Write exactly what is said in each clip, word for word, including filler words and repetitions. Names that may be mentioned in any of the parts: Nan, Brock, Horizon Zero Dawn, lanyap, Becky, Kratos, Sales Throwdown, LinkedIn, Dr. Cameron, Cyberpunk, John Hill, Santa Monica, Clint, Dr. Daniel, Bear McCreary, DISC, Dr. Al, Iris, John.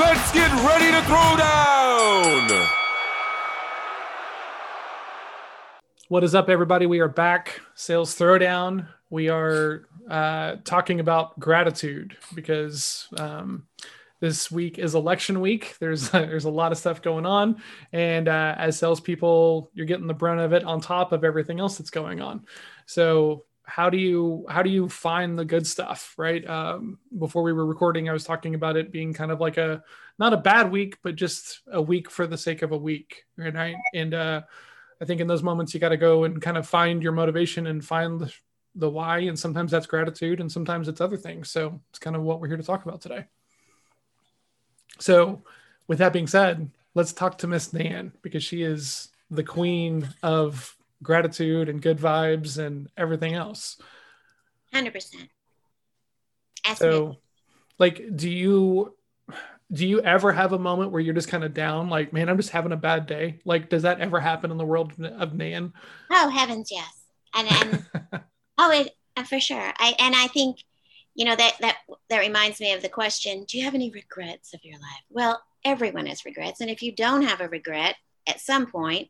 Let's get ready to throw down. What is up, everybody? We are back. Sales Throwdown. We are uh, talking about gratitude because um, this week is election week. There's there's a lot of stuff going on, and uh, as salespeople, you're getting the brunt of it on top of everything else that's going on. So how do you how do you find the good stuff, right? Um, before we were recording, I was talking about it being kind of like a not a bad week, but just a week for the sake of a week, right? And uh, I think in those moments, you got to go and kind of find your motivation and find the why, and sometimes that's gratitude and sometimes it's other things. So it's kind of what we're here to talk about today. So with that being said, let's talk to Miss Nan, because she is the queen of gratitude and good vibes and everything else. one hundred percent. So like, do you, do you ever have a moment where you're just kind of down? Like, man, I'm just having a bad day. Like, does that ever happen in the world of Nan? Oh, heavens. Yes. And, and oh, it, for sure. I, and I think, you know, that, that, that reminds me of the question, do you have any regrets of your life? Well, everyone has regrets. And if you don't have a regret at some point,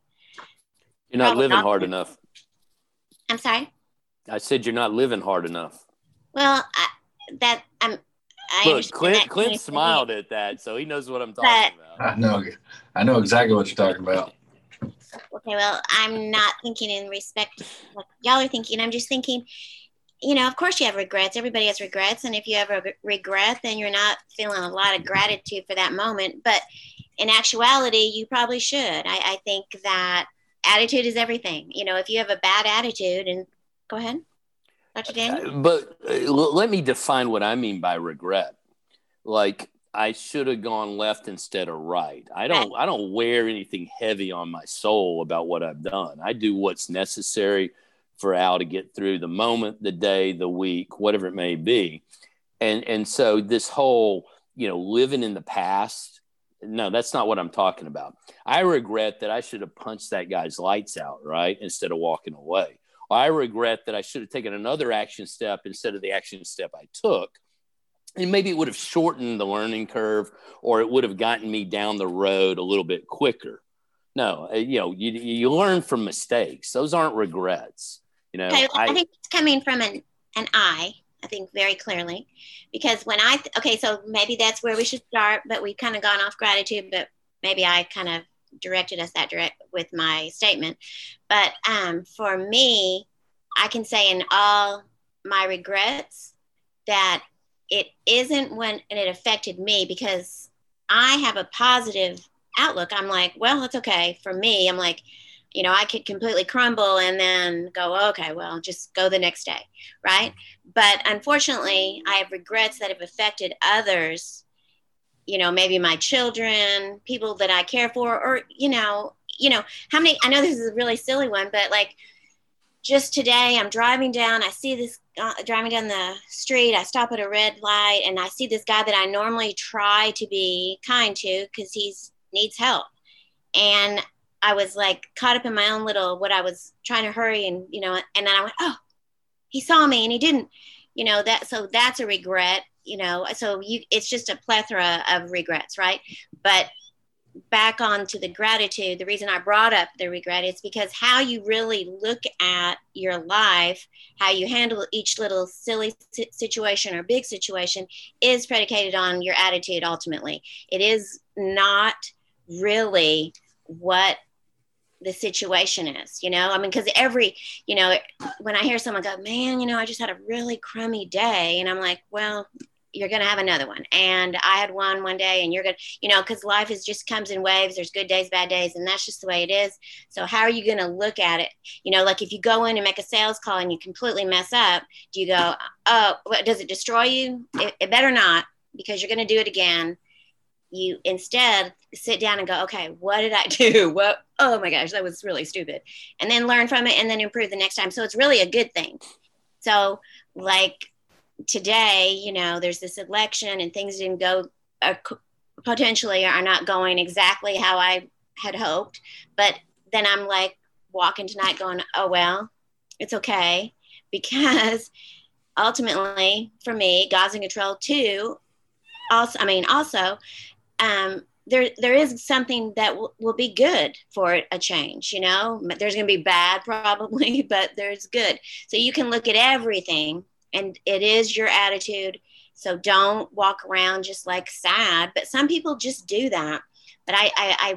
you're not living not. hard enough. I'm sorry? I said, you're not living hard enough. Well, I, that I'm, I Look, Clint, Clint smiled at that. So he knows what I'm talking but, about. I know. I know exactly what you're talking about. Okay, well, I'm not thinking in respect what y'all are thinking. I'm just thinking, you know, of course you have regrets. Everybody has regrets. And if you have a regret, then you're not feeling a lot of gratitude for that moment. But in actuality, you probably should. I, I think that attitude is everything. You know, if you have a bad attitude, and go ahead, Doctor Daniel. Uh, but uh, l- let me define what I mean by regret. Like, I should have gone left instead of right. I don't I don't wear anything heavy on my soul about what I've done. I do what's necessary for Al to get through the moment, the day, the week, whatever it may be. And and so this whole, you know, living in the past, no, that's not what I'm talking about. I regret that I should have punched that guy's lights out, right, instead of walking away. Or I regret that I should have taken another action step instead of the action step I took. And maybe it would have shortened the learning curve, or it would have gotten me down the road a little bit quicker. No, you know, you, you learn from mistakes. Those aren't regrets. You know, I, I think it's coming from an, an I, I think very clearly, because when I, okay, so maybe that's where we should start, but we've kind of gone off gratitude, but maybe I kind of directed us that direct with my statement. But um, for me, I can say in all my regrets that it isn't when and it affected me, because I have a positive outlook. I'm like, well, it's okay for me. I'm like, you know, I could completely crumble and then go, okay, well, just go the next day, right? But unfortunately, I have regrets that have affected others, you know, maybe my children, people that I care for, or, you know, you know, how many, I know this is a really silly one, but like, just today, I'm driving down, I see this, uh, driving down the street, I stop at a red light, and I see this guy that I normally try to be kind to, because he needs help. And I was like, caught up in my own little, what I was trying to hurry, and, you know, and then I went, oh, he saw me, and he didn't, you know, that, so that's a regret, you know, so you, it's just a plethora of regrets, right? But back on to the gratitude, the reason I brought up the regret is because how you really look at your life, how you handle each little silly situation or big situation is predicated on your attitude ultimately. It is not really what the situation is, you know, I mean, because every, you know, when I hear someone go, man, you know, I just had a really crummy day. And I'm like, well, you're going to have another one. And I had one one day and you're going to, you know, because life is just comes in waves. There's good days, bad days, and that's just the way it is. So how are you going to look at it? You know, like if you go in and make a sales call and you completely mess up, do you go, oh, what, does it destroy you? It, it better not, because you're going to do it again. You instead sit down and go, okay, what did I do? What? Oh my gosh, that was really stupid. And then learn from it and then improve the next time. So it's really a good thing. So like, today, you know, there's this election and things didn't go, or potentially are not going exactly how I had hoped. But then I'm like walking tonight going, oh, well, it's okay. Because ultimately for me, God's in control too. Also, I mean, also um, there there is something that w- will be good for a change, you know. There's going to be bad probably, but there's good. So you can look at everything, and it is your attitude. So don't walk around just like sad, but some people just do that. But I, I, I,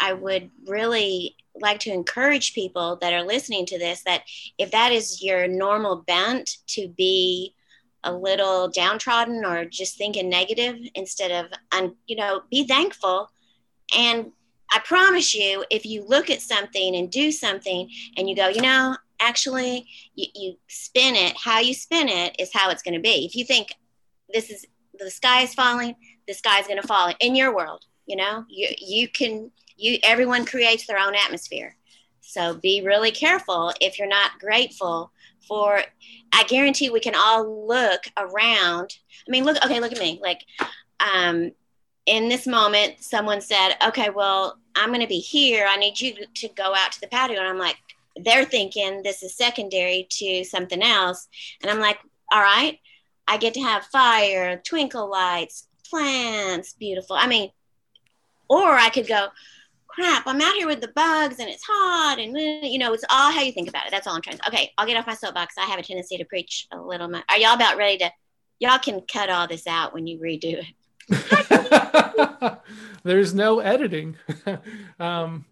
I would really like to encourage people that are listening to this, that if that is your normal bent to be a little downtrodden or just thinking negative instead of, un, you know, be thankful. And I promise you, if you look at something and do something and you go, you know, actually you, you spin it, how you spin it is how it's going to be. If you think this is, the sky is falling, the sky is going to fall in your world. You know, you, you can, you, everyone creates their own atmosphere. So be really careful if you're not grateful for, I guarantee we can all look around. I mean, look, okay, look at me. Like, um, in this moment, someone said, okay, well, I'm going to be here. I need you to go out to the patio. And I'm like, they're thinking this is secondary to something else. And I'm like, all right, I get to have fire, twinkle lights, plants, beautiful. I mean, or I could go, crap, I'm out here with the bugs and it's hot and, you know, it's all how you think about it. That's all I'm trying to, okay, I'll get off my soapbox. I have a tendency to preach a little much. Are y'all about ready to, y'all can cut all this out when you redo it. There's no editing. um,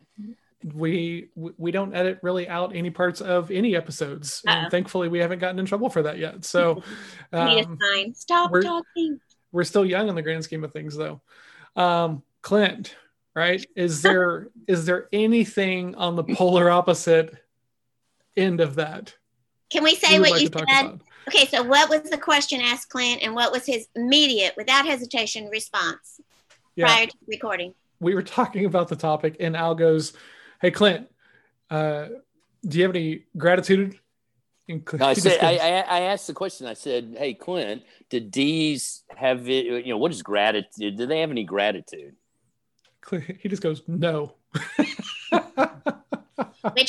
we, we don't edit really out any parts of any episodes. And thankfully we haven't gotten in trouble for that yet. So um, need a sign. Stop we're, talking. We're still young in the grand scheme of things though. Um, Clint, right? Is there is there anything on the polar opposite end of that? Can we say what you said? Okay, so what was the question asked, Clint, and what was his immediate, without hesitation, response prior to recording? We were talking about the topic, and Al goes, "Hey, Clint, uh, do you have any gratitude?" No, I said I, I asked the question. I said, "Hey, Clint, did D's have it? You know, what is gratitude? Do they have any gratitude?" He just goes, "No." Which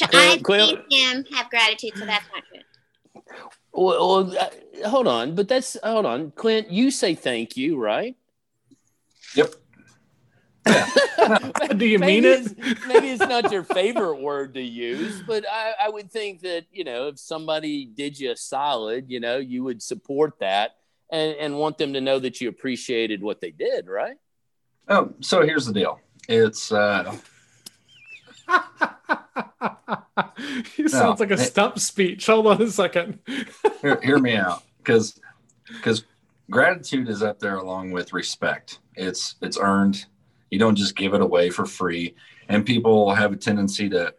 I made him have gratitude, so that's not true. Well, well uh, hold on, but that's hold on, Clint. You say thank you, right? Yep. Do you maybe mean it? Maybe it's not your favorite word to use, but I, I would think that, you know, if somebody did you a solid, you know, you would support that and, and want them to know that you appreciated what they did, right? Oh, so here's the deal. It's uh he no, sounds like a stump it, speech. Hold on a second. hear, hear me out, because because gratitude is up there along with respect. It's it's earned. You don't just give it away for free. And people have a tendency to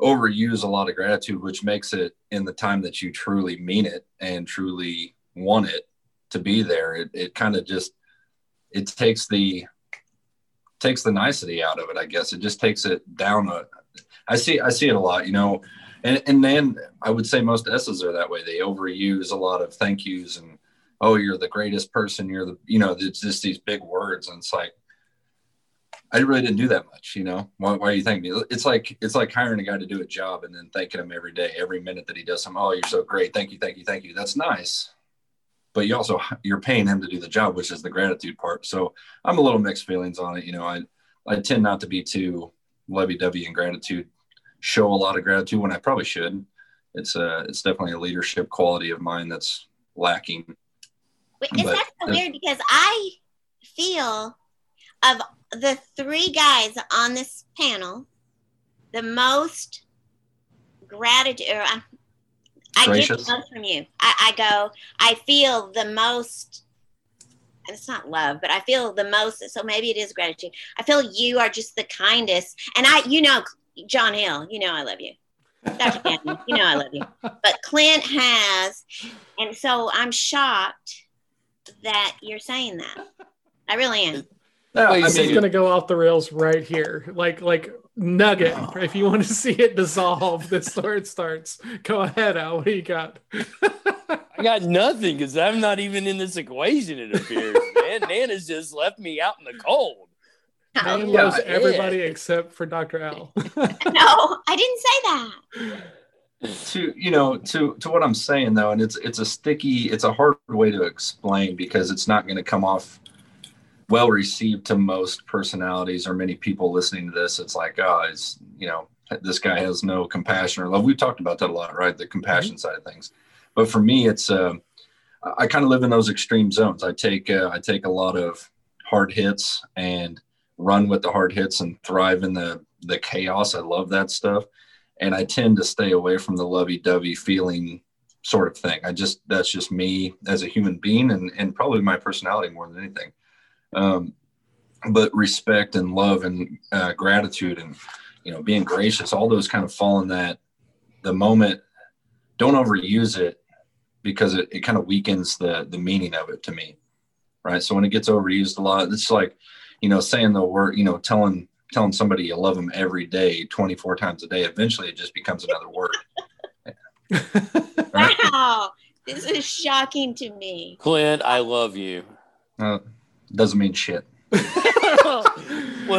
overuse a lot of gratitude, which makes it, in the time that you truly mean it and truly want it to be there, it, it kind of just, it takes the, takes the nicety out of it, I guess. It just takes it down. A, I see, I see it a lot, you know, and, and then I would say most S's are that way. They overuse a lot of thank yous and, oh, you're the greatest person. You're the, you know, it's just these big words. And it's like, I really didn't do that much, you know. Why, why do you thank me? It's like it's like hiring a guy to do a job and then thanking him every day, every minute that he does something. Oh, you're so great! Thank you, thank you, thank you. That's nice, but you also you're paying him to do the job, which is the gratitude part. So I'm a little mixed feelings on it, you know. I I tend not to be too lovey-dovey in gratitude, show a lot of gratitude when I probably should. It's a it's definitely a leadership quality of mine that's lacking. Wait, is but, that so weird? Because I feel of the three guys on this panel, the most gratitude, or I, I get the most from you. I, I go, I feel the most, and it's not love, but I feel the most, so maybe it is gratitude. I feel you are just the kindest. And I, you know, John Hill, you know I love you. Doctor Cameron, you know I love you. But Clint has, and so I'm shocked that you're saying that. I really am. No, I'm just going to go off the rails right here. Like, like nugget. Oh. If you want to see it dissolve, this sword starts. Go ahead, Al. What do you got? I got nothing because I'm not even in this equation, it appears. Man, Nan has just left me out in the cold. Nan loves everybody except for Doctor Al. No, I didn't say that. To you know, to to what I'm saying though, and it's it's a sticky, it's a hard way to explain because it's not going to come off well received to most personalities or many people listening to this. It's like, oh, it's, you know, this guy has no compassion or love. We've talked about that a lot, right? The compassion mm-hmm. side of things. But for me, it's, uh, I kind of live in those extreme zones. I take, uh, I take a lot of hard hits and run with the hard hits and thrive in the, the chaos. I love that stuff. And I tend to stay away from the lovey-dovey feeling sort of thing. I just, that's just me as a human being and, and probably my personality more than anything. Um, but respect and love and uh, gratitude and, you know, being gracious, all those kind of fall in that the moment. Don't overuse it because it, it kind of weakens the, the meaning of it to me. Right. So when it gets overused a lot, it's like, you know, saying the word, you know, telling, telling somebody you love them every day, twenty-four times a day, eventually it just becomes another word. Right? Wow. This is shocking to me. Clint, I love you. Uh, doesn't mean shit. Well,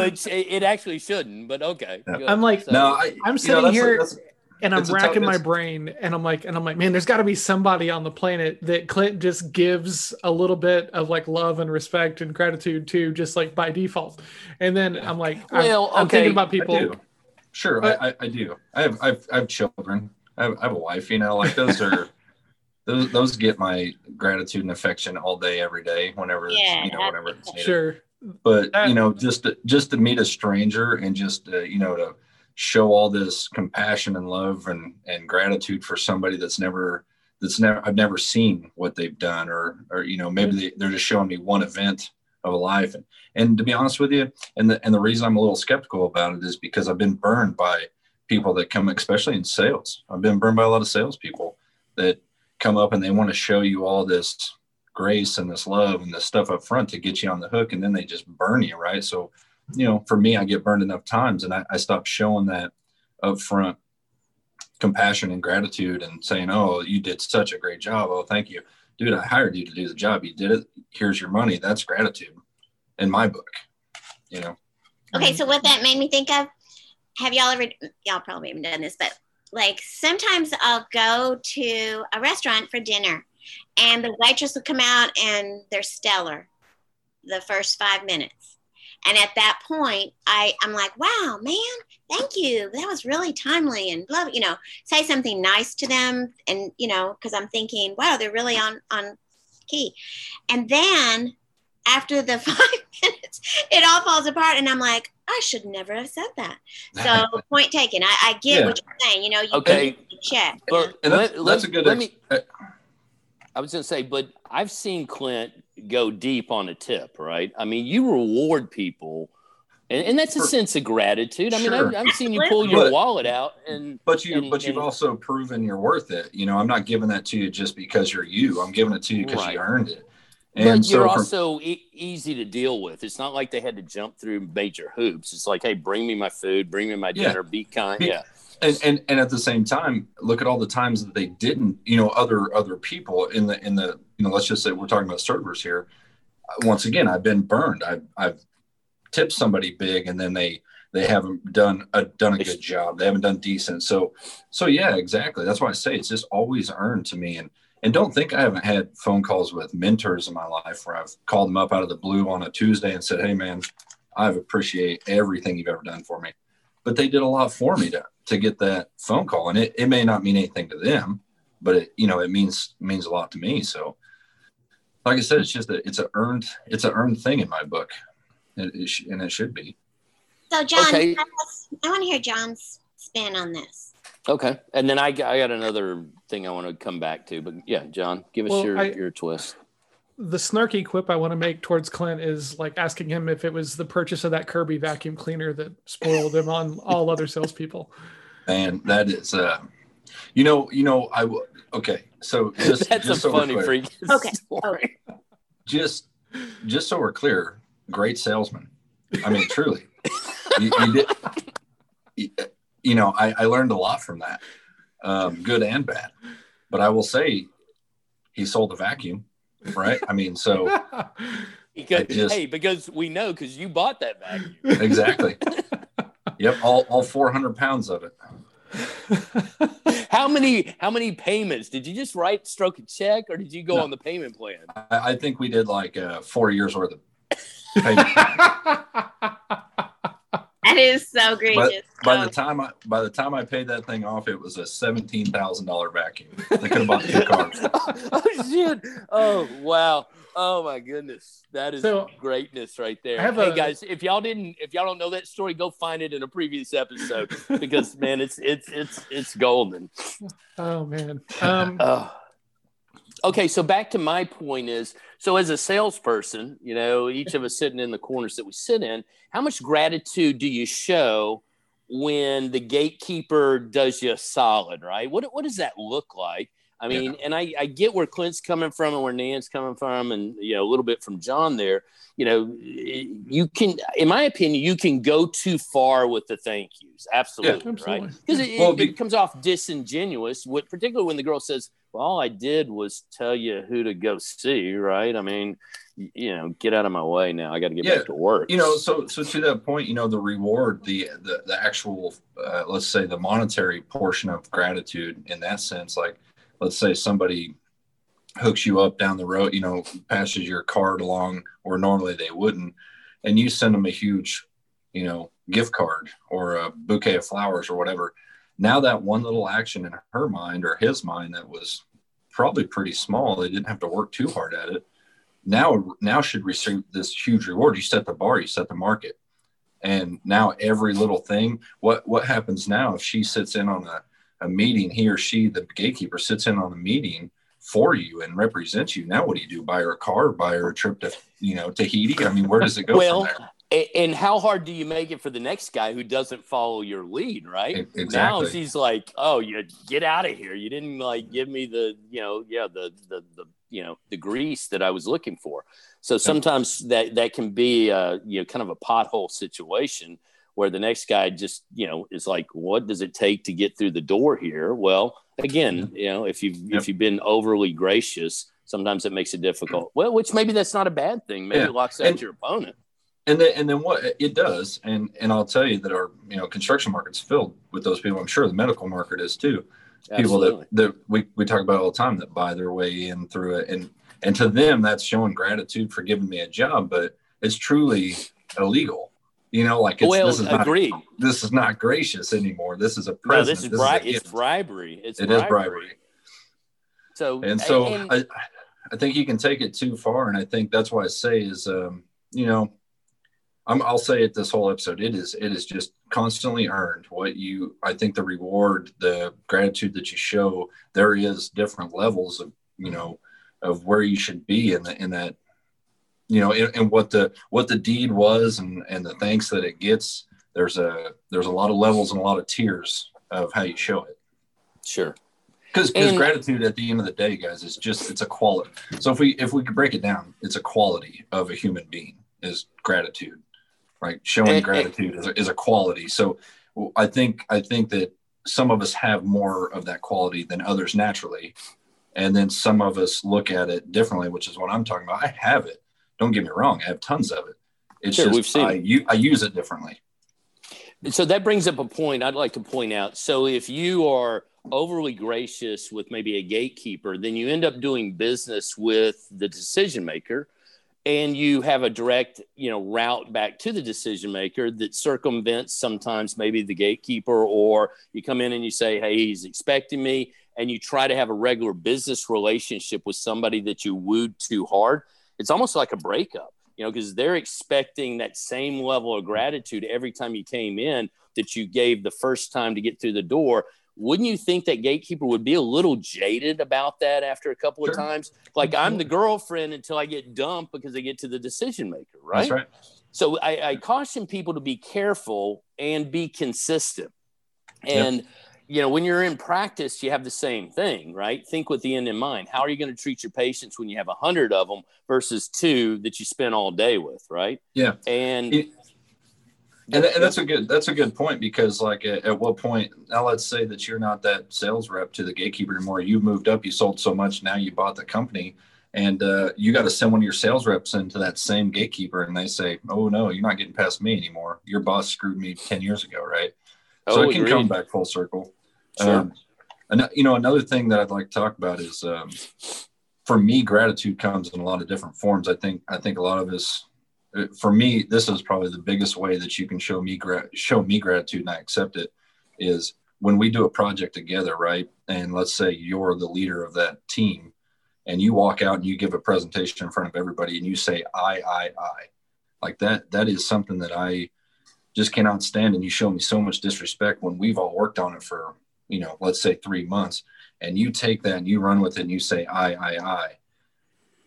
it's, it actually shouldn't, but okay. Yeah. I'm like, so, no, I, I'm sitting you know, that's here. Like, that's, and I'm racking my brain and I'm like, and I'm like, man, there's got to be somebody on the planet that Clint just gives a little bit of like love and respect and gratitude to just like by default. And then I'm like, well, I'm, okay. I'm thinking about people. I do. Sure. But, I, I do. I have, I've, I have children. I have, I have a wife, you know, like those are, those, those get my gratitude and affection all day, every day, whenever, yeah, it's, you know, whenever it's needed. Sure. But, you know, just, to, just to meet a stranger and just, uh, you know, to, show all this compassion and love and, and gratitude for somebody that's never, that's never, I've never seen what they've done or, or, you know, maybe they, they're just showing me one event of a life. And, and to be honest with you, and the, and the reason I'm a little skeptical about it is because I've been burned by people that come, especially in sales. I've been burned by a lot of salespeople that come up and they want to show you all this grace and this love and this stuff up front to get you on the hook. And then they just burn you. Right. So, you know, for me, I get burned enough times and I, I stop showing that upfront compassion and gratitude and saying, oh, you did such a great job. Oh, thank you. Dude, I hired you to do the job. You did it. Here's your money. That's gratitude in my book, you know? Okay. So what that made me think of, have y'all ever, y'all probably haven't done this, but like sometimes I'll go to a restaurant for dinner and the waitress will come out and they're stellar the first five minutes. And at that point, I, I'm like, wow, man, thank you. That was really timely and love, you know, say something nice to them. And, you know, because I'm thinking, wow, they're really on, on key. And then after the five minutes, it all falls apart. And I'm like, I should never have said that. So point taken. I, I get yeah. what you're saying. You know, you okay. can check. Well, and that's, let, that's a good let ex- me, I was going to say, but I've seen Clint go deep on a tip, right? I mean, you reward people, and, and that's a for, sense of gratitude. I mean, sure. I've, I've seen you pull your but, wallet out, and but you, and, but you've and, also proven you're worth it. You know, I'm not giving that to you just because you're you. I'm giving it to you because right. you earned it. And but you're so from, also e- easy to deal with. It's not like they had to jump through major hoops. It's like, hey, bring me my food, bring me my dinner, yeah. be kind, yeah. And, and and at the same time, look at all the times that they didn't, you know, other other people in the in the, you know, let's just say we're talking about servers here. Once again, I've been burned. I've I've tipped somebody big, and then they they haven't done a done a good job. They haven't done decent. So so yeah, exactly. That's why I say it's just always earned to me. And and don't think I haven't had phone calls with mentors in my life where I've called them up out of the blue on a Tuesday and said, hey man, I appreciate everything you've ever done for me. But they did a lot for me to to get that phone call. And it, it may not mean anything to them, but it, you know, it means, means a lot to me. So like I said, it's just that it's a earned, it's an earned thing in my book and it, sh- and it should be. So John, okay. I, was, I want to hear John's spin on this. Okay. And then I, I got another thing I want to come back to, but yeah, John, give us well, your, I, your twist. The snarky quip I want to make towards Clint is like asking him if it was the purchase of that Kirby vacuum cleaner that spoiled him on all other salespeople. And that is, uh, you know, you know, I will. Okay. So just, that's just a so funny freak. Okay. Story. Just, just so we're clear, great salesman. I mean, truly, you, you, did, you, you know, I, I learned a lot from that, um, good and bad, but I will say he sold a vacuum. Right. I mean, so because, just, hey, because we know, because you bought that vacuum. Exactly. Yep. All, all four hundred pounds of it. How many, how many payments did you just write, stroke a check, or did you go no. on the payment plan? I, I think we did like uh four years worth of That is so egregious. By, by oh. the time I by the time I paid that thing off, it was a seventeen thousand dollar vacuum. They could have bought two cars. oh, oh shit! Oh wow! Oh my goodness! That is so, greatness right there. Hey a, guys, if y'all didn't, if y'all don't know that story, go find it in a previous episode because man, it's it's it's it's golden. Oh man. Um, oh. Okay, so back to my point is, so as a salesperson, you know, each of us sitting in the corners that we sit in, how much gratitude do you show when the gatekeeper does you a solid, right? What what does that look like? I mean, yeah. and I, I get where Clint's coming from and where Nan's coming from and, you know, a little bit from John there. You know, you can, in my opinion, you can go too far with the thank yous. Absolutely, yeah, absolutely. Right? Because it, well, it, it comes off disingenuous, with, particularly when the girl says, well, all I did was tell you who to go see, right? I mean, you know, get out of my way now. I got to get yeah, back to work. You know, so so to that point, you know, the reward, the the, the actual, uh, let's say the monetary portion of gratitude in that sense, like let's say somebody hooks you up down the road, you know, passes your card along where normally they wouldn't, and you send them a huge, you know, gift card or a bouquet of flowers or whatever. Now that one little action in her mind or his mind that was probably pretty small, they didn't have to work too hard at it. Now, now should receive this huge reward. You set the bar, you set the market. And now every little thing, what, what happens now if she sits in on a, a meeting, he or she, the gatekeeper sits in on a meeting for you and represents you. Now, what do you do? Buy her a car, buy her a trip to, you know, Tahiti? I mean, where does it go well, from there? And how hard do you make it for the next guy who doesn't follow your lead, right? Exactly. Now she's like, "Oh, you get out of here! You didn't like give me the, you know, yeah, the the the you know the grease that I was looking for." So sometimes that that can be, uh, you know, kind of a pothole situation where the next guy just, you know, is like, "What does it take to get through the door here?" Well, again, you know, if you've yep. if you've been overly gracious, sometimes it makes it difficult. Well, which maybe that's not a bad thing. Maybe yeah. it locks out and- your opponent. And then, and then what it does, and, and I'll tell you that our you know construction market's filled with those people. I'm sure the medical market is too. Absolutely. People that, that we, we talk about all the time that buy their way in through it, and and to them that's showing gratitude for giving me a job, but it's truly illegal. You know, like it's, well, this is agreed. Not this is not gracious anymore. This is a present. No, this is, this bri- is it's bribery. It's it bribery. Is bribery. So and so and, I I think you can take it too far, and I think that's why I say is um you know. I'm, I'll say it this whole episode. It is it is just constantly earned. What you, I think the reward, the gratitude that you show, there is different levels of you know of where you should be in the in that you know in, in what the what the deed was and, and the thanks that it gets. There's a there's a lot of levels and a lot of tiers of how you show it. Sure. Because gratitude at the end of the day, guys, is just it's a quality. So if we if we could break it down, it's a quality of a human being is gratitude. Right. Showing and, gratitude and, is, a, is a quality. So I think I think that some of us have more of that quality than others naturally. And then some of us look at it differently, which is what I'm talking about. I have it. Don't get me wrong. I have tons of it. It's sure, just we've seen I, it. You, I use it differently. So that brings up a point I'd like to point out. So if you are overly gracious with maybe a gatekeeper, then you end up doing business with the decision maker. And you have a direct, you know, route back to the decision maker that circumvents sometimes maybe the gatekeeper, or you come in and you say, hey, he's expecting me. And you try to have a regular business relationship with somebody that you wooed too hard. It's almost like a breakup, you know, because they're expecting that same level of gratitude every time you came in that you gave the first time to get through the door. Wouldn't you think that gatekeeper would be a little jaded about that after a couple sure. of times? Like I'm the girlfriend until I get dumped because I get to the decision maker, right? That's right. So I, I caution people to be careful and be consistent. And, yep. you know, when you're in practice, you have the same thing, right? Think with the end in mind. How are you going to treat your patients when you have a hundred of them versus two that you spend all day with, right? Yeah. And it- And, and that's a good that's a good point, because like at, at what point now, let's say that you're not that sales rep to the gatekeeper anymore. You've moved up, you sold so much, now you bought the company, and uh, you got to send one of your sales reps into that same gatekeeper, and they say, "Oh no, you're not getting past me anymore. Your boss screwed me ten years ago, right?" Oh, so it can agreed. come back full circle. Sure. Um, and you know, another thing that I'd like to talk about is, um, for me, gratitude comes in a lot of different forms. I think I think a lot of us. for me, this is probably the biggest way that you can show me, gra- show me gratitude and I accept it, is when we do a project together, right? And let's say you're the leader of that team and you walk out and you give a presentation in front of everybody and you say, I, I, I, like that, that is something that I just cannot stand. And you show me so much disrespect when we've all worked on it for, you know, let's say three months and you take that and you run with it and you say, I, I, I,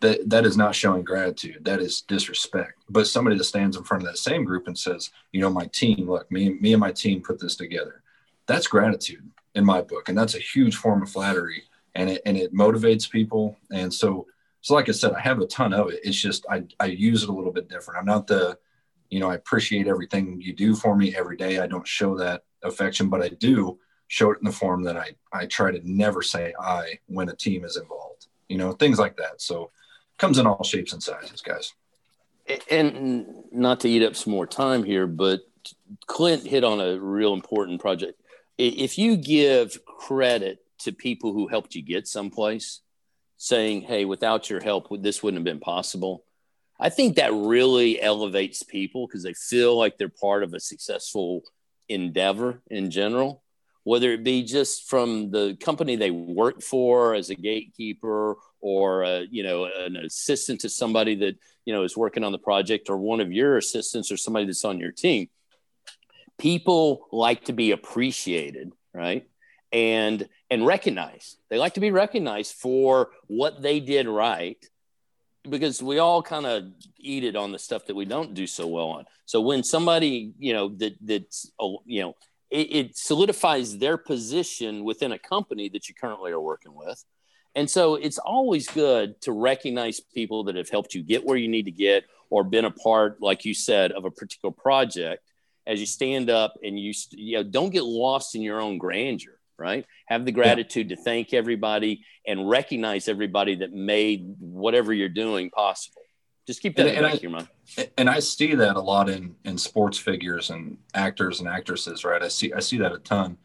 that that is not showing gratitude. That is disrespect. But somebody that stands in front of that same group and says, you know, my team, look, me, me and my team put this together. That's gratitude in my book. And that's a huge form of flattery, and it, and it motivates people. And so, so like I said, I have a ton of it. It's just, I, I use it a little bit different. I'm not the, you know, I appreciate everything you do for me every day. I don't show that affection, but I do show it in the form that I, I try to never say I when a team is involved, you know, things like that. So, comes in all shapes and sizes, guys. And not to eat up some more time here, but Clint hit on a real important project. If you give credit to people who helped you get someplace, saying, hey, without your help, this wouldn't have been possible, I think that really elevates people because they feel like they're part of a successful endeavor in general, whether it be just from the company they work for as a gatekeeper, or, uh, you know, an assistant to somebody that, you know, is working on the project, or one of your assistants or somebody that's on your team. People like to be appreciated, right? And, and recognized. They like to be recognized for what they did right, because we all kind of eat it on the stuff that we don't do so well on. So when somebody, you know, that, that's, you know, it, it solidifies their position within a company that you currently are working with. And so it's always good to recognize people that have helped you get where you need to get, or been a part, like you said, of a particular project. As you stand up and you, you know, don't get lost in your own grandeur, right? Have the gratitude to thank everybody and recognize everybody that made whatever you're doing possible. Just keep that and, in the back of your mind. And I see that a lot in, in sports figures and actors and actresses, right? I see, I see that a ton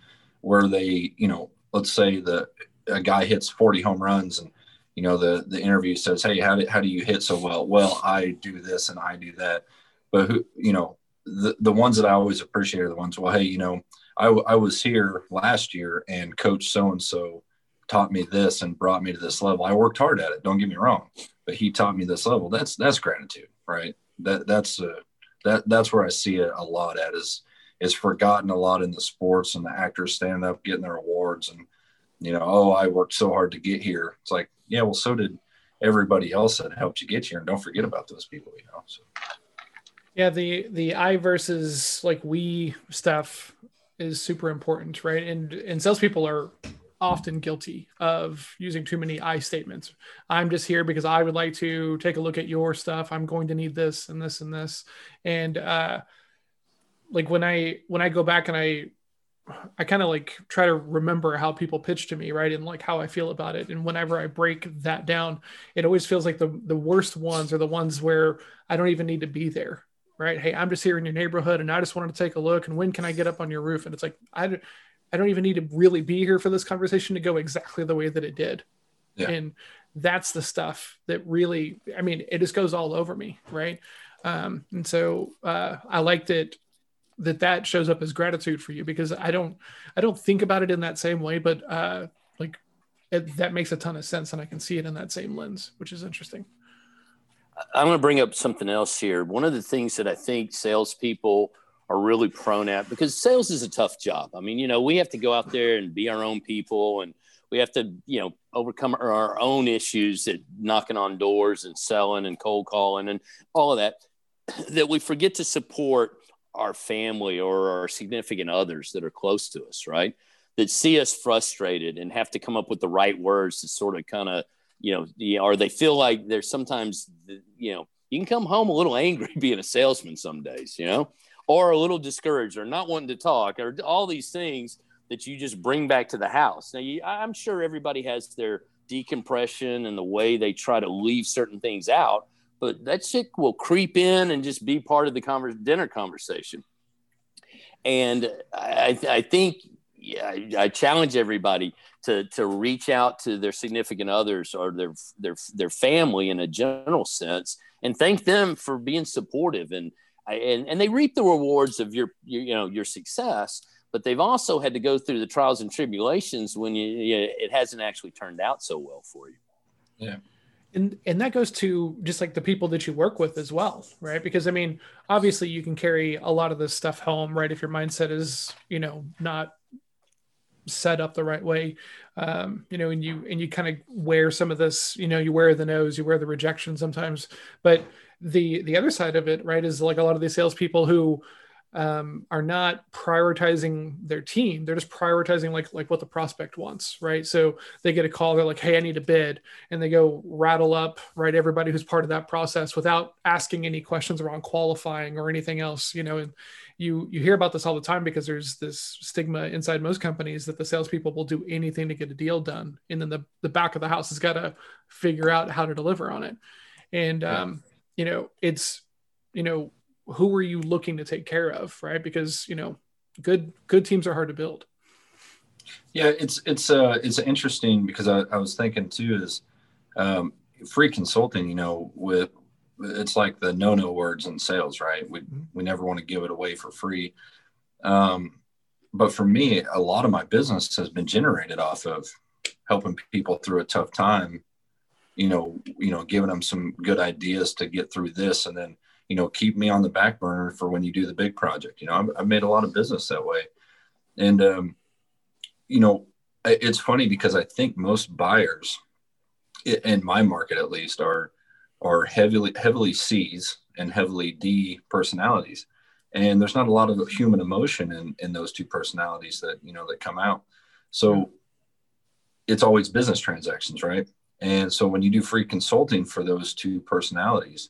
where they, you know, let's say the, a guy hits forty home runs and, you know, the, the interview says, hey, how do, how do you hit so well? Well, I do this and I do that. But who, you know, the, the ones that I always appreciate are the ones, well, hey, you know, I, I was here last year and coach so-and-so taught me this and brought me to this level. I worked hard at it. Don't get me wrong, but he taught me this level. That's, that's gratitude, right? That that's a, that, that's where I see it a lot at is, is forgotten a lot in the sports and the actors standing up, getting their awards and, you know, oh, I worked so hard to get here. It's like, yeah, well, so did everybody else that helped you get here. And don't forget about those people, you know? So. Yeah. The, the I versus like we stuff is super important, right? And, and salespeople are often guilty of using too many I statements. I'm just here because I would like to take a look at your stuff. I'm going to need this and this and this. And, uh, like when I, when I go back and I, I kind of like try to remember how people pitch to me, right? And like how I feel about it. And whenever I break that down, it always feels like the, the worst ones are the ones where I don't even need to be there, right? Hey, I'm just here in your neighborhood and I just wanted to take a look. And when can I get up on your roof? And it's like, I, I don't even need to really be here for this conversation to go exactly the way that it did. Yeah. And that's the stuff that really, I mean, it just goes all over me, right? Um, and so uh, I liked it. that that shows up as gratitude for you, because I don't, I don't think about it in that same way, but uh, like it, that makes a ton of sense. And I can see it in that same lens, which is interesting. I'm going to bring up something else here. One of the things that I think salespeople are really prone at, because sales is a tough job. I mean, you know, we have to go out there and be our own people, and we have to, you know, overcome our own issues that knocking on doors and selling and cold calling and all of that, that we forget to support our family or our significant others that are close to us, right? That see us frustrated and have to come up with the right words to sort of kind of, you know, or they feel like there's sometimes, you know, you can come home a little angry being a salesman some days, you know, or a little discouraged or not wanting to talk, or all these things that you just bring back to the house. Now, you, I'm sure everybody has their decompression and the way they try to leave certain things out, but that shit will creep in and just be part of the converse, dinner conversation. And I, I think I, I challenge everybody to to reach out to their significant others or their their their family in a general sense and thank them for being supportive, and and and they reap the rewards of your, your you know your success, but they've also had to go through the trials and tribulations when you, you know, it hasn't actually turned out so well for you. Yeah. And and that goes to just like the people that you work with as well, right? Because I mean, obviously you can carry a lot of this stuff home, right? If your mindset is, you know, not set up the right way, um, you know, and you, and you kind of wear some of this, you know, you wear the nose, you wear the rejection sometimes, but the, the other side of it, right, is like a lot of these salespeople who um, are not prioritizing their team. They're just prioritizing like, like what the prospect wants. Right. So they get a call, they're like, hey, I need a bid. And they go rattle up, right, everybody who's part of that process without asking any questions around qualifying or anything else, you know, and you, you hear about this all the time because there's this stigma inside most companies that the salespeople will do anything to get a deal done. And then the, the back of the house has got to figure out how to deliver on it. And, um, you know, it's, you know, who are you looking to take care of? Right. Because, you know, good, good teams are hard to build. Yeah. It's, it's, uh, it's interesting because I, I was thinking too, is, um, free consulting, you know, with, it's like the no-no words in sales, right? We, mm-hmm. we never want to give it away for free. Um, but for me, a lot of my business has been generated off of helping people through a tough time, you know, you know, giving them some good ideas to get through this, and then, you know, keep me on the back burner for when you do the big project. You know, I've, I've made a lot of business that way. And, um, you know, it's funny because I think most buyers in my market, at least, are, are heavily, heavily C's and heavily D personalities. And there's not a lot of human emotion in, in those two personalities that, you know, that come out. So it's always business transactions, right? And so when you do free consulting for those two personalities,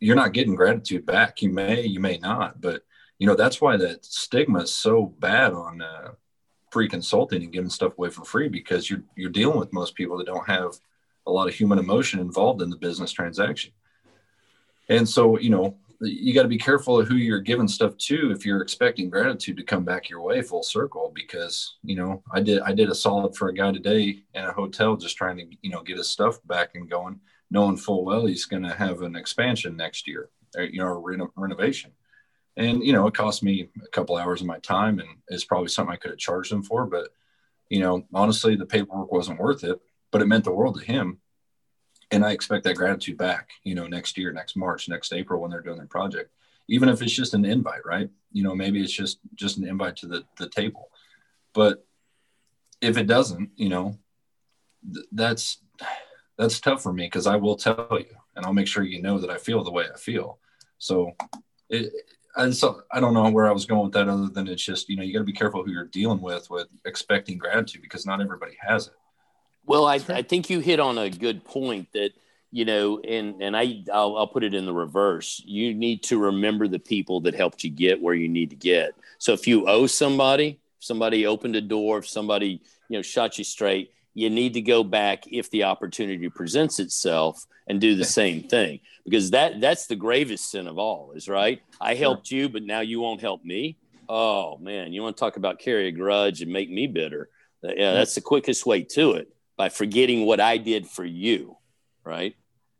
you're not getting gratitude back. You may, you may not, but you know, that's why that stigma is so bad on uh, free consulting and giving stuff away for free, because you're, you're dealing with most people that don't have a lot of human emotion involved in the business transaction. And so, you know, you got to be careful of who you're giving stuff to if you're expecting gratitude to come back your way full circle, because, you know, I did, I did a solid for a guy today in a hotel, just trying to, you know, get his stuff back and going, knowing full well he's going to have an expansion next year, or, you know, a reno- renovation. And, you know, it cost me a couple hours of my time, and it's probably something I could have charged him for. But, you know, honestly, the paperwork wasn't worth it, but it meant the world to him. And I expect that gratitude back, you know, next year, next March, next April, when they're doing their project, even if it's just an invite, right? You know, maybe it's just, just an invite to the, the table. But if it doesn't, you know, th- that's, that's tough for me, because I will tell you, and I'll make sure you know that I feel the way I feel. So, it, and so I don't know where I was going with that, other than it's just, you know, you got to be careful who you're dealing with, with expecting gratitude, because not everybody has it. Well, I, I think you hit on a good point that, you know, and, and I, I'll, I'll put it in the reverse. You need to remember the people that helped you get where you need to get. So if you owe somebody, somebody opened a door, if somebody, you know, shot you straight, you need to go back if the opportunity presents itself and do the same thing, because that that's the gravest sin of all, is right. I helped you, but now you won't help me. Oh man, you want to talk about carry a grudge and make me bitter. Yeah, that's the quickest way to it, by forgetting what I did for you. Right.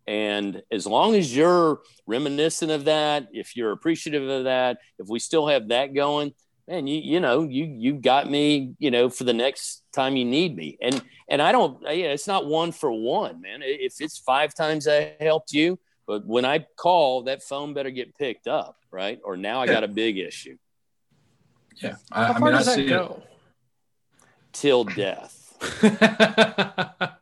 And as long as you're reminiscent of that, if you're appreciative of that, if we still have that going, man, you, you know, you, you got me, you know, for the next time you need me. And, and I don't, you know, it's not one for one, man. If it's five times I helped you, but when I call, that phone better get picked up. Right. Or now I got a big issue. Yeah. I, How I far mean, does I that see go? It. Till death.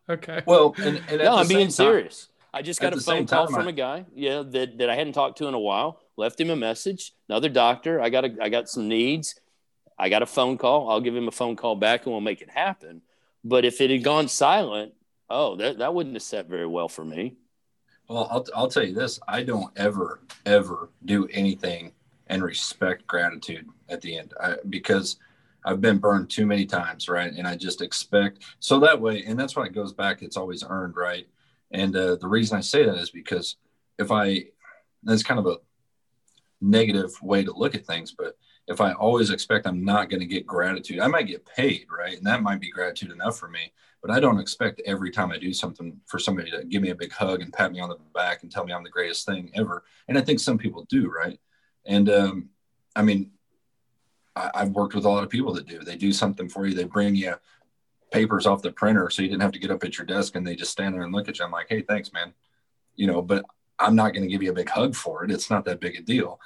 Okay. Well, and, and no, I'm being serious. I just got a phone call from a guy, yeah, that, that I hadn't talked to in a while. Left him a message, another doctor. I got a, I got some needs. I got a phone call. I'll give him a phone call back and we'll make it happen. But if it had gone silent, oh, that, that wouldn't have sat very well for me. Well, I'll, I'll tell you this. I don't ever, ever do anything and respect gratitude at the end, I, because I've been burned too many times, right? And I just expect, so that way, and that's why it goes back, it's always earned, right? And uh, the reason I say that is because if I, that's kind of a negative way to look at things, but if I always expect I'm not going to get gratitude, I might get paid, right? And that might be gratitude enough for me, but I don't expect every time I do something for somebody to give me a big hug and pat me on the back and tell me I'm the greatest thing ever. And I think some people do, right? And um, I mean, I, I've worked with a lot of people that do. They do something for you. They bring you papers off the printer so you didn't have to get up at your desk, and they just stand there and look at you. I'm like, hey, thanks, man. You know, but I'm not going to give you a big hug for it. It's not that big a deal.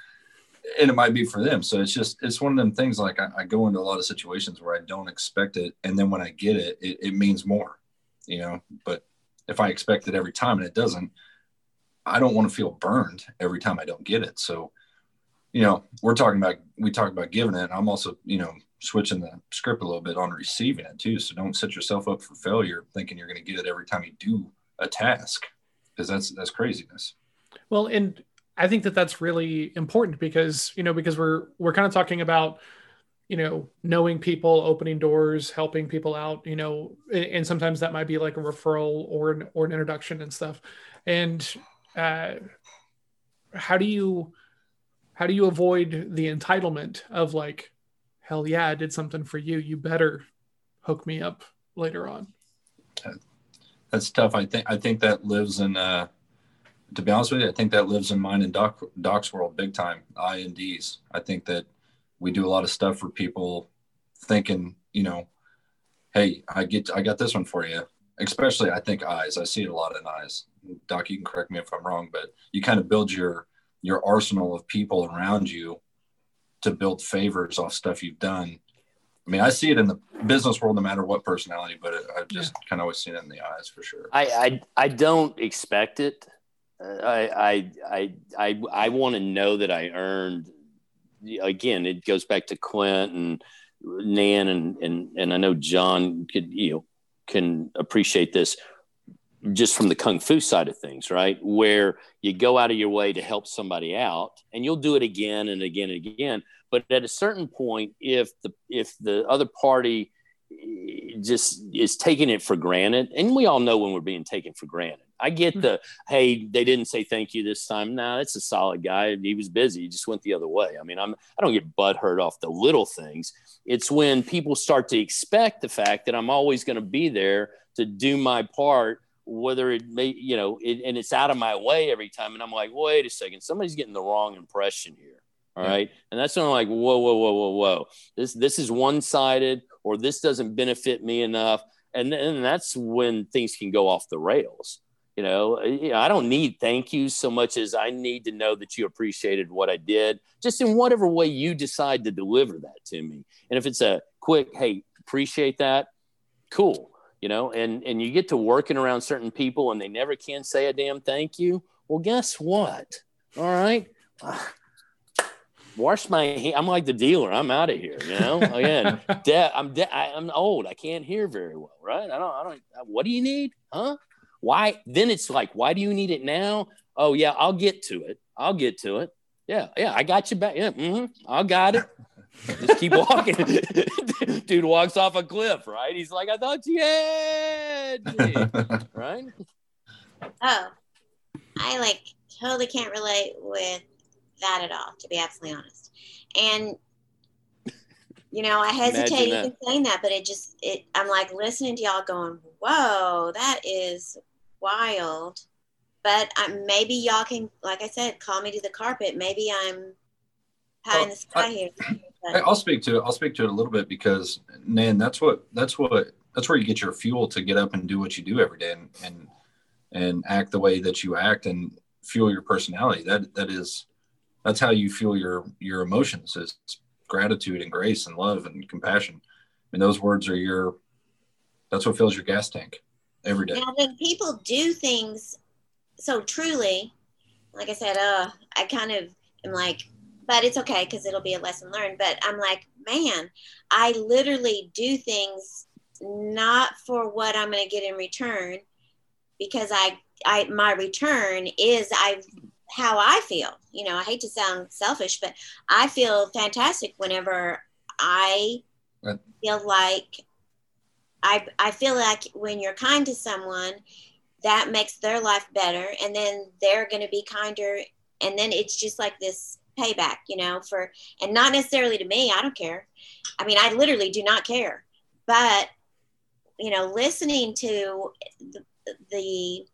And it might be for them. So it's just, it's one of them things. Like I, I go into a lot of situations where I don't expect it. And then when I get it, it, it means more, you know, but if I expect it every time and it doesn't, I don't want to feel burned every time I don't get it. So, you know, we're talking about, we talk about giving it. And I'm also, you know, switching the script a little bit on receiving it too. So don't set yourself up for failure thinking you're going to get it every time you do a task, because that's, that's craziness. Well, and I think that that's really important because, you know, because we're, we're kind of talking about, you know, knowing people, opening doors, helping people out, you know, and, and sometimes that might be like a referral or an, or an introduction and stuff. And uh, how do you, how do you avoid the entitlement of like, hell yeah, I did something for you, you better hook me up later on? That's tough. I think, I think that lives in uh to be honest with you, I think that lives in mine and doc, Doc's world big time, I N Ds. I think that we do a lot of stuff for people thinking, you know, hey, I get, I got this one for you. Especially, I think eyes. I see it a lot in eyes. Doc, you can correct me if I'm wrong, but you kind of build your, your arsenal of people around you to build favors off stuff you've done. I mean, I see it in the business world, no matter what personality, but I've just yeah. kind of always seen it in the eyes for sure. I, I, I don't expect it. I I I I want to know that I earned. Again, it goes back to Clint and Nan, and and and I know John could you know, can appreciate this just from the kung fu side of things, right? Where you go out of your way to help somebody out, and you'll do it again and again and again. But at a certain point, if the if the other party just is taking it for granted, and we all know when we're being taken for granted. I get the, hey, they didn't say thank you this time. Nah, that's a solid guy. He was busy. He just went the other way. I mean, I'm, I don't get butthurt off the little things. It's when people start to expect the fact that I'm always going to be there to do my part, whether it may, you know, it, and it's out of my way every time. And I'm like, wait a second, somebody's getting the wrong impression here. All yeah. right. And that's when I'm like, whoa, whoa, whoa, whoa, whoa. This, this is one-sided, or this doesn't benefit me enough. And then that's when things can go off the rails. You know, I don't need thank yous so much as I need to know that you appreciated what I did, just in whatever way you decide to deliver that to me. And if it's a quick, hey, appreciate that, cool. You know, and, and you get to working around certain people and they never can say a damn thank you. Well, guess what? All right. Wash my hand. I'm like the dealer. I'm out of here. You know, again, de- I'm de- I, I'm old. I can't hear very well. Right. I don't, I don't, what do you need? Huh? Why? Then it's like, why do you need it now? Oh, yeah, I'll get to it. I'll get to it. Yeah, yeah, I got you back. Yeah, mm-hmm, I got it. Just keep walking. Dude walks off a cliff, right? He's like, I thought you had. Right? Oh, I like totally can't relate with that at all, to be absolutely honest. And, you know, I hesitate even saying that, but it just, it. I'm like listening to y'all going, whoa, that is wild. But I, maybe y'all can, like I said, call me to the carpet. Maybe I'm high well, in the sky I, here. But. I'll speak to it. I'll speak to it a little bit because, Nan, that's what that's what that's where you get your fuel to get up and do what you do every day, and and, and act the way that you act and fuel your personality. That that is that's how you fuel your your emotions. Is gratitude and grace and love and compassion. I mean, those words are your. That's what fills your gas tank every day. Now, when people do things so truly, like I said, uh, I kind of am like, but it's okay because it'll be a lesson learned. But I'm like, man, I literally do things not for what I'm going to get in return, because I, I, my return is I, how I feel. You know, I hate to sound selfish, but I feel fantastic whenever I right. feel like. I I feel like when you're kind to someone, that makes their life better, and then they're going to be kinder, and then it's just like this payback, you know, for, and not necessarily to me. I don't care. I mean, I literally do not care. But, you know, listening to the, the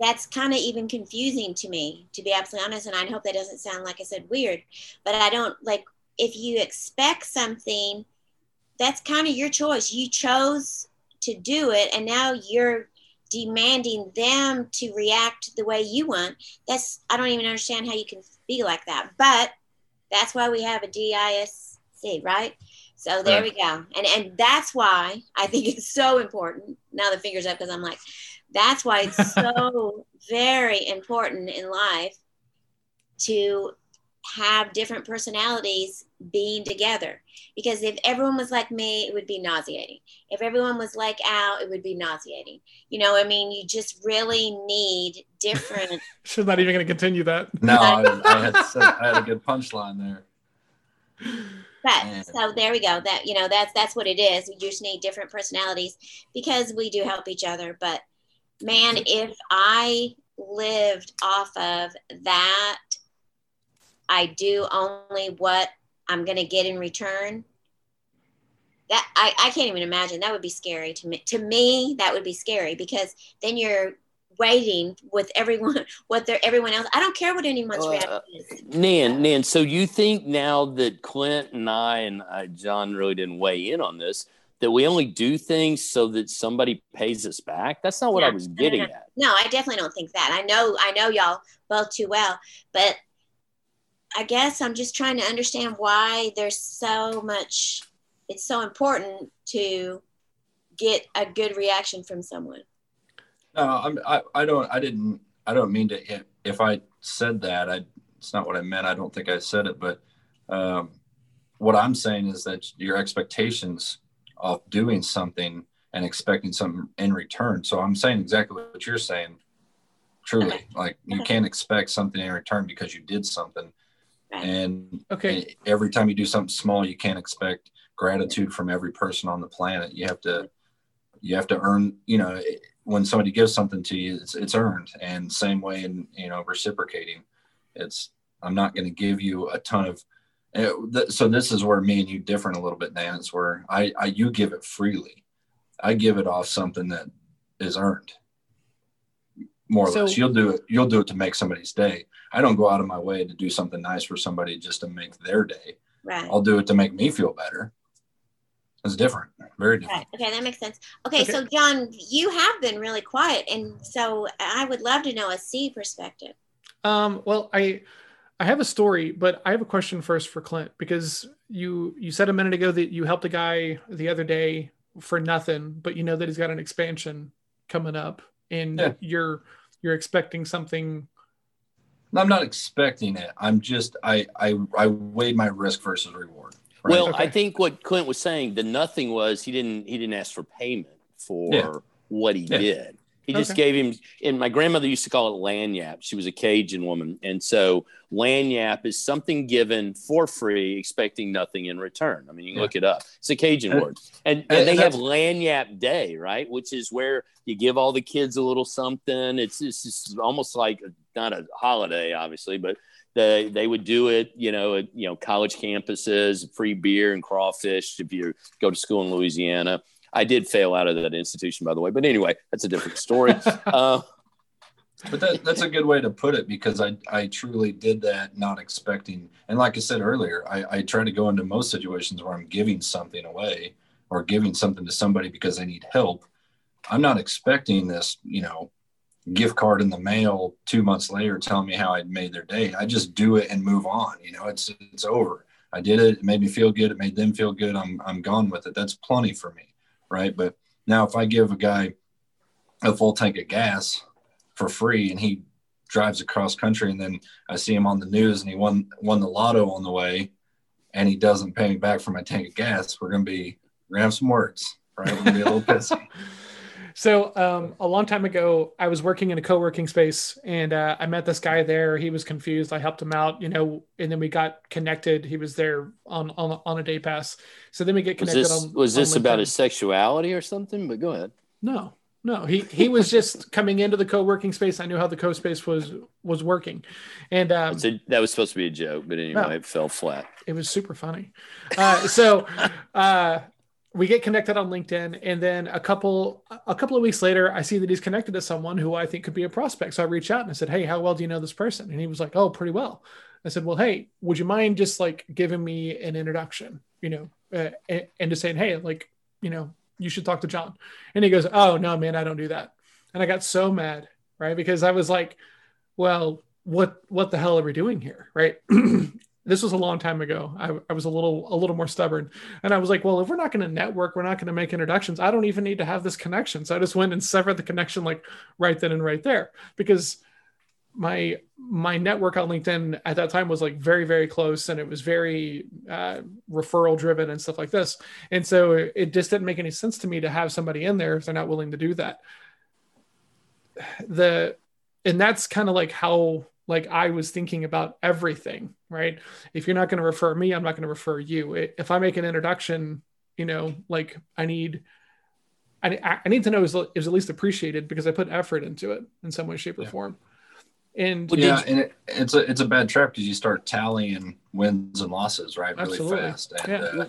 that's kind of even confusing to me, to be absolutely honest. And I hope that doesn't sound, like I said, weird, but I don't, like, if you expect something, that's kind of your choice. You chose to do it, and now you're demanding them to react the way you want. That's, I don't even understand how you can be like that. But that's why we have a D I S C, right? So there we go. And and that's why I think it's so important. Now the finger's up because I'm like, that's why it's so very important in life to have different personalities being together. Because if everyone was like me, it would be nauseating. If everyone was like Al, it would be nauseating. You know, I mean, you just really need different. She's not even going to continue that. No, I, I, had said, I had a good punchline there. But Man. So there we go. That, you know, that's that's what it is. We just need different personalities because we do help each other. But man, if I lived off of that, I do only what I'm going to get in return. That I, I can't even imagine. That would be scary to me. To me, that would be scary, because then you're waiting with everyone, what they're everyone else. I don't care what anyone's uh, reaction is. Nan, Nan, so you think now that Clint and I and I, John really didn't weigh in on this, that we only do things so that somebody pays us back? That's not what no, I was getting no, no, no. at. No, I definitely don't think that. I know, I know y'all well too well, but I guess I'm just trying to understand why there's so much, it's so important to get a good reaction from someone. No, I'm, I, I don't, I didn't, I don't mean to, if, if I said that, I, it's not what I meant. I don't think I said it, but um, what I'm saying is that your expectations of doing something and expecting something in return. So I'm saying exactly what you're saying. Truly. Okay. Like you okay. can't expect something in return because you did something. And okay. every time you do something small, you can't expect gratitude from every person on the planet. You have to, you have to earn, you know, when somebody gives something to you, it's, it's earned. And same way in, you know, reciprocating, it's, I'm not going to give you a ton of, it, so this is where me and you different a little bit, Nan. It's where I, I, you give it freely. I give it off something that is earned. More or so, less, you'll do it. You'll do it to make somebody's day. I don't go out of my way to do something nice for somebody just to make their day. Right. I'll do it to make me feel better. It's different, very different. Right. Okay, that makes sense. Okay, okay, so John, you have been really quiet, and so I would love to know a C perspective. Um, well, I, I have a story, but I have a question first for Clint, because you you said a minute ago that you helped a guy the other day for nothing, but you know that he's got an expansion coming up, and yeah. you're. You're expecting something. I'm not expecting it. I'm just, I, I, I weighed my risk versus reward. Right? Well, okay. I think what Clint was saying, the nothing was he didn't, he didn't ask for payment for yeah. what he yeah. did. He okay. just gave him, and my grandmother used to call it lanyap. She was a Cajun woman. And so lanyap is something given for free, expecting nothing in return. I mean, you can yeah. look it up. It's a Cajun and, word. And, and, and they have lanyap day, right? Which is where you give all the kids a little something. It's, it's just almost like, a, not a holiday, obviously, but they, they would do it, you know, at you know, college campuses, free beer and crawfish if you go to school in Louisiana. I did fail out of that institution, by the way. But anyway, that's a different story. uh, but that, that's a good way to put it, because I, I truly did that not expecting. And like I said earlier, I, I try to go into most situations where I'm giving something away or giving something to somebody because they need help. I'm not expecting this, you know, gift card in the mail two months later telling me how I'd made their day. I just do it and move on. You know, it's it's over. I did it. It made me feel good. It made them feel good. I'm I'm gone with it. That's plenty for me. Right. But now if I give a guy a full tank of gas for free and he drives across country and then I see him on the news and he won, won the lotto on the way and he doesn't pay me back for my tank of gas, we're going to be, we're going to have some words, right? We're going to be a little pissy. So um, a long time ago, I was working in a co-working space and uh, I met this guy there. He was confused. I helped him out, you know, and then we got connected. He was there on on, on a day pass. So then we get connected. Was this, on, was this on about his sexuality or something? But go ahead. No, No, he, he was just coming into the co-working space. I knew how the co-space was was working. And um, so that was supposed to be a joke, but anyway, no, it fell flat. It was super funny. Uh, so uh, we get connected on LinkedIn. And then a couple a couple of weeks later, I see that he's connected to someone who I think could be a prospect. So I reach out and I said, hey, how well do you know this person? And he was like, oh, pretty well. I said, well, hey, would you mind just like giving me an introduction, you know, uh, and, and just saying, hey, like, you know, you should talk to John. And he goes, oh no, man, I don't do that. And I got so mad, right? Because I was like, well, what, what the hell are we doing here? Right. This was a long time ago. I, I was a little, a little more stubborn. And I was like, well, if we're not going to network, we're not going to make introductions. I don't even need to have this connection. So I just went and severed the connection, like right then and right there, because my, my network on LinkedIn at that time was like very, very close. And it was very uh, referral driven and stuff like this. And so it, it just didn't make any sense to me to have somebody in there if they're not willing to do that. The, and that's kind of like how, like I was thinking about everything, right? If you're not going to refer me, I'm not going to refer you. If I make an introduction, you know, like I need, I, I need to know is is at least appreciated because I put effort into it in some way, shape or yeah. form. And well, yeah, and it, it's a it's a bad trap because you start tallying wins and losses, right? Really absolutely. Fast. And yeah. uh,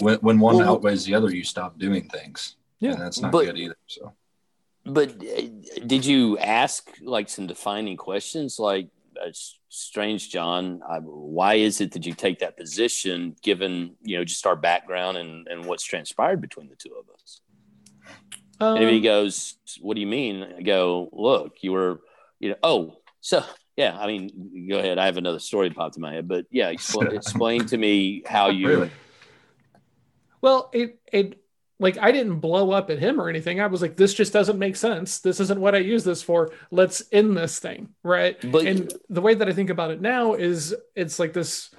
when when one well, outweighs the other, you stop doing things. Yeah, and that's not but, good either. So, but uh, did you ask like some defining questions, like uh, strange John? I, why is it that you take that position, given you know just our background and and what's transpired between the two of us? Um, and if he goes, "What do you mean?" I go, "Look, you were, you know, oh." So, yeah, I mean, go ahead. I have another story that popped in my head, but yeah, explain, explain to me how you. Really? Well, it, it, like, I didn't blow up at him or anything. I was like, this just doesn't make sense. This isn't what I use this for. Let's end this thing. Right. But, and the way that I think about it now is it's like this,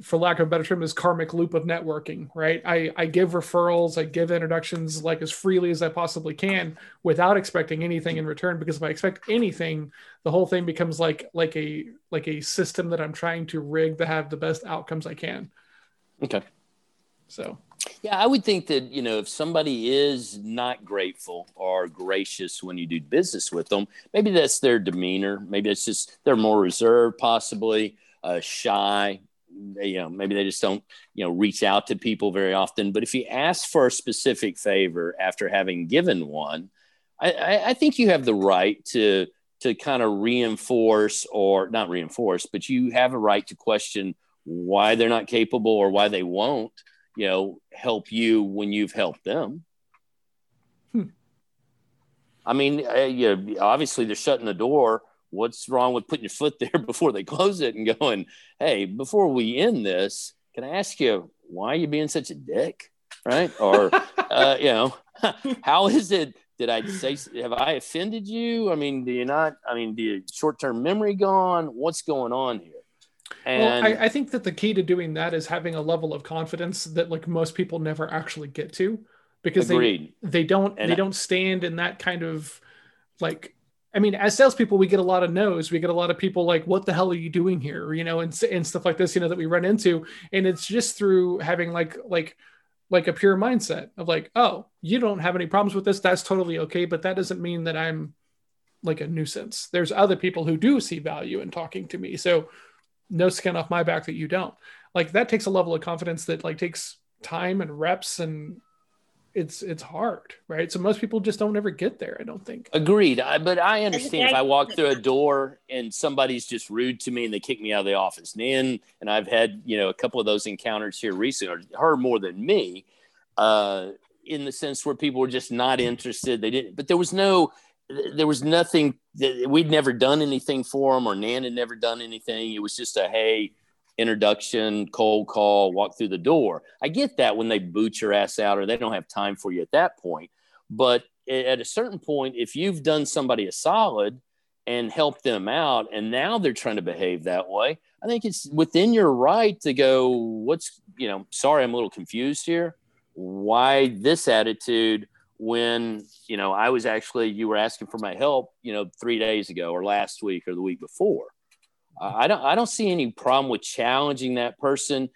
for lack of a better term, this karmic loop of networking, right? I, I give referrals, I give introductions like as freely as I possibly can without expecting anything in return, because if I expect anything, the whole thing becomes like, like a, like a system that I'm trying to rig to have the best outcomes I can. Okay. So, yeah, I would think that, you know, if somebody is not grateful or gracious when you do business with them, maybe that's their demeanor. Maybe it's just, they're more reserved, possibly uh, shy, They, you know, maybe they just don't, you know, reach out to people very often. But if you ask for a specific favor after having given one, I, I, I think you have the right to to kind of reinforce or not reinforce, but you have a right to question why they're not capable or why they won't, you know, help you when you've helped them. Hmm. I mean, uh, you know, obviously they're shutting the door. What's wrong with putting your foot there before they close it and going, hey, before we end this, can I ask you, why are you being such a dick? Right. Or, uh, you know, how is it that I say, have I offended you? I mean, do you not, I mean, do you short-term memory gone? What's going on here? And well, I, I think that the key to doing that is having a level of confidence that like most people never actually get to, because agreed. they, they don't, and they I, don't stand in that kind of like, I mean, as salespeople, we get a lot of no's. We get a lot of people like, what the hell are you doing here? You know, and, and stuff like this, you know, that we run into. And it's just through having like, like, like a pure mindset of like, oh, you don't have any problems with this. That's totally okay. But that doesn't mean that I'm like a nuisance. There's other people who do see value in talking to me. So no skin off my back that you don't. Like that takes a level of confidence that like takes time and reps and it's it's hard, right? So most people just don't ever get there, I don't think. Agreed. I, but I understand if I walk through a door and somebody's just rude to me and they kick me out of the office. Nan and I've had, you know, a couple of those encounters here recently, or her more than me, uh, in the sense where people were just not interested. They didn't, but there was no, there was nothing that we'd never done anything for them, or Nan had never done anything. It was just a, hey, introduction, cold call, walk through the door. I get that when they boot your ass out or they don't have time for you at that point. But at a certain point, if you've done somebody a solid and helped them out and now they're trying to behave that way, I think it's within your right to go, what's, you know, sorry, I'm a little confused here. Why this attitude when, you know, I was actually, you were asking for my help, you know, three days ago or last week or the week before. I don't I don't see any problem with challenging that person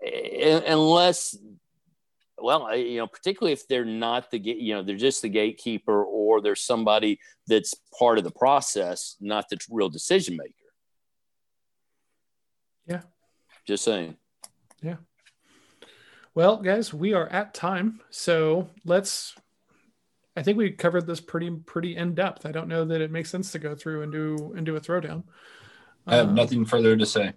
unless Well, I, you know, particularly if they're not the, you know, they're just the gatekeeper, or there's somebody that's part of the process, not the real decision maker. Yeah. Just saying. Yeah. Well, guys, we are at time. So let's, I think we covered this pretty, pretty in depth. I don't know that it makes sense to go through and do, and do a throwdown. I have um, nothing further to say.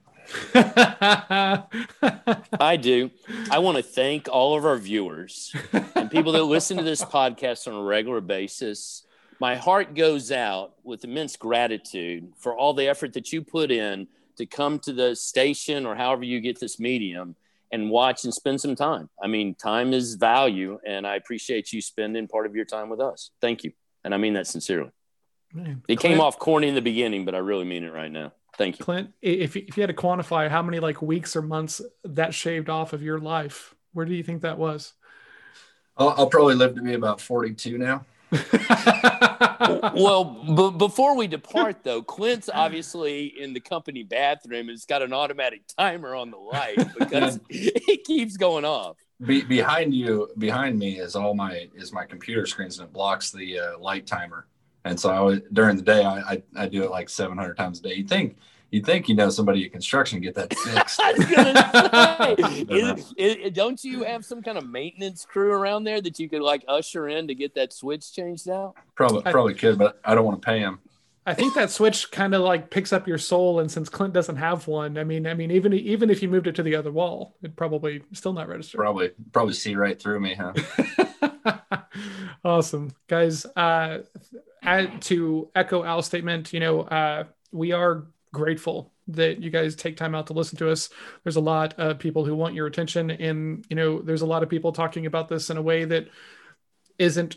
I do. I want to thank all of our viewers and people that listen to this podcast on a regular basis. My heart goes out with immense gratitude for all the effort that you put in to come to the station or however you get this medium and watch and spend some time. I mean, time is value, and I appreciate you spending part of your time with us. Thank you. And I mean that sincerely. Man, it came off corny in the beginning, but I really mean it right now. Thank you, Clint. If if you had to quantify how many like weeks or months that shaved off of your life, where do you think that was? I'll, I'll probably live to be about forty-two now. Well, b- before we depart, though, Clint's obviously in the company bathroom. It's got an automatic timer on the light because it keeps going off. Be- behind you, behind me is all my is my computer screens, and it blocks the uh, light timer. And so I was, during the day, I, I I do it like seven hundred times a day. You think you think you know somebody in construction get that fixed? I was gonna say, don't, is, is, don't you have some kind of maintenance crew around there that you could like usher in to get that switch changed out? Probably probably I, could, but I don't want to pay him. I think that switch kind of like picks up your soul, and since Clint doesn't have one, I mean, I mean, even even if you moved it to the other wall, it'd probably still not register. Probably probably see right through me, huh? Awesome, guys. Uh, Add to echo Al's statement, you know, uh, we are grateful that you guys take time out to listen to us. There's a lot of people who want your attention, and, you know, there's a lot of people talking about this in a way that isn't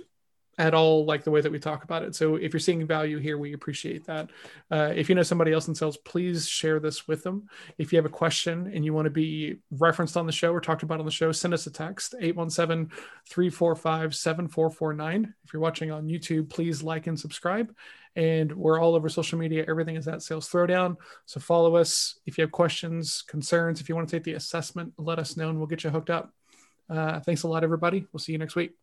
at all like the way that we talk about it. So if you're seeing value here, we appreciate that. Uh, if you know somebody else in sales, please share this with them. If you have a question and you want to be referenced on the show or talked about on the show, send us a text, eight one seven, three four five, seven four four nine. If you're watching on YouTube, please like and subscribe. And we're all over social media. Everything is at Sales Throwdown. So follow us. If you have questions, concerns, if you want to take the assessment, let us know and we'll get you hooked up. Uh, thanks a lot, everybody. We'll see you next week.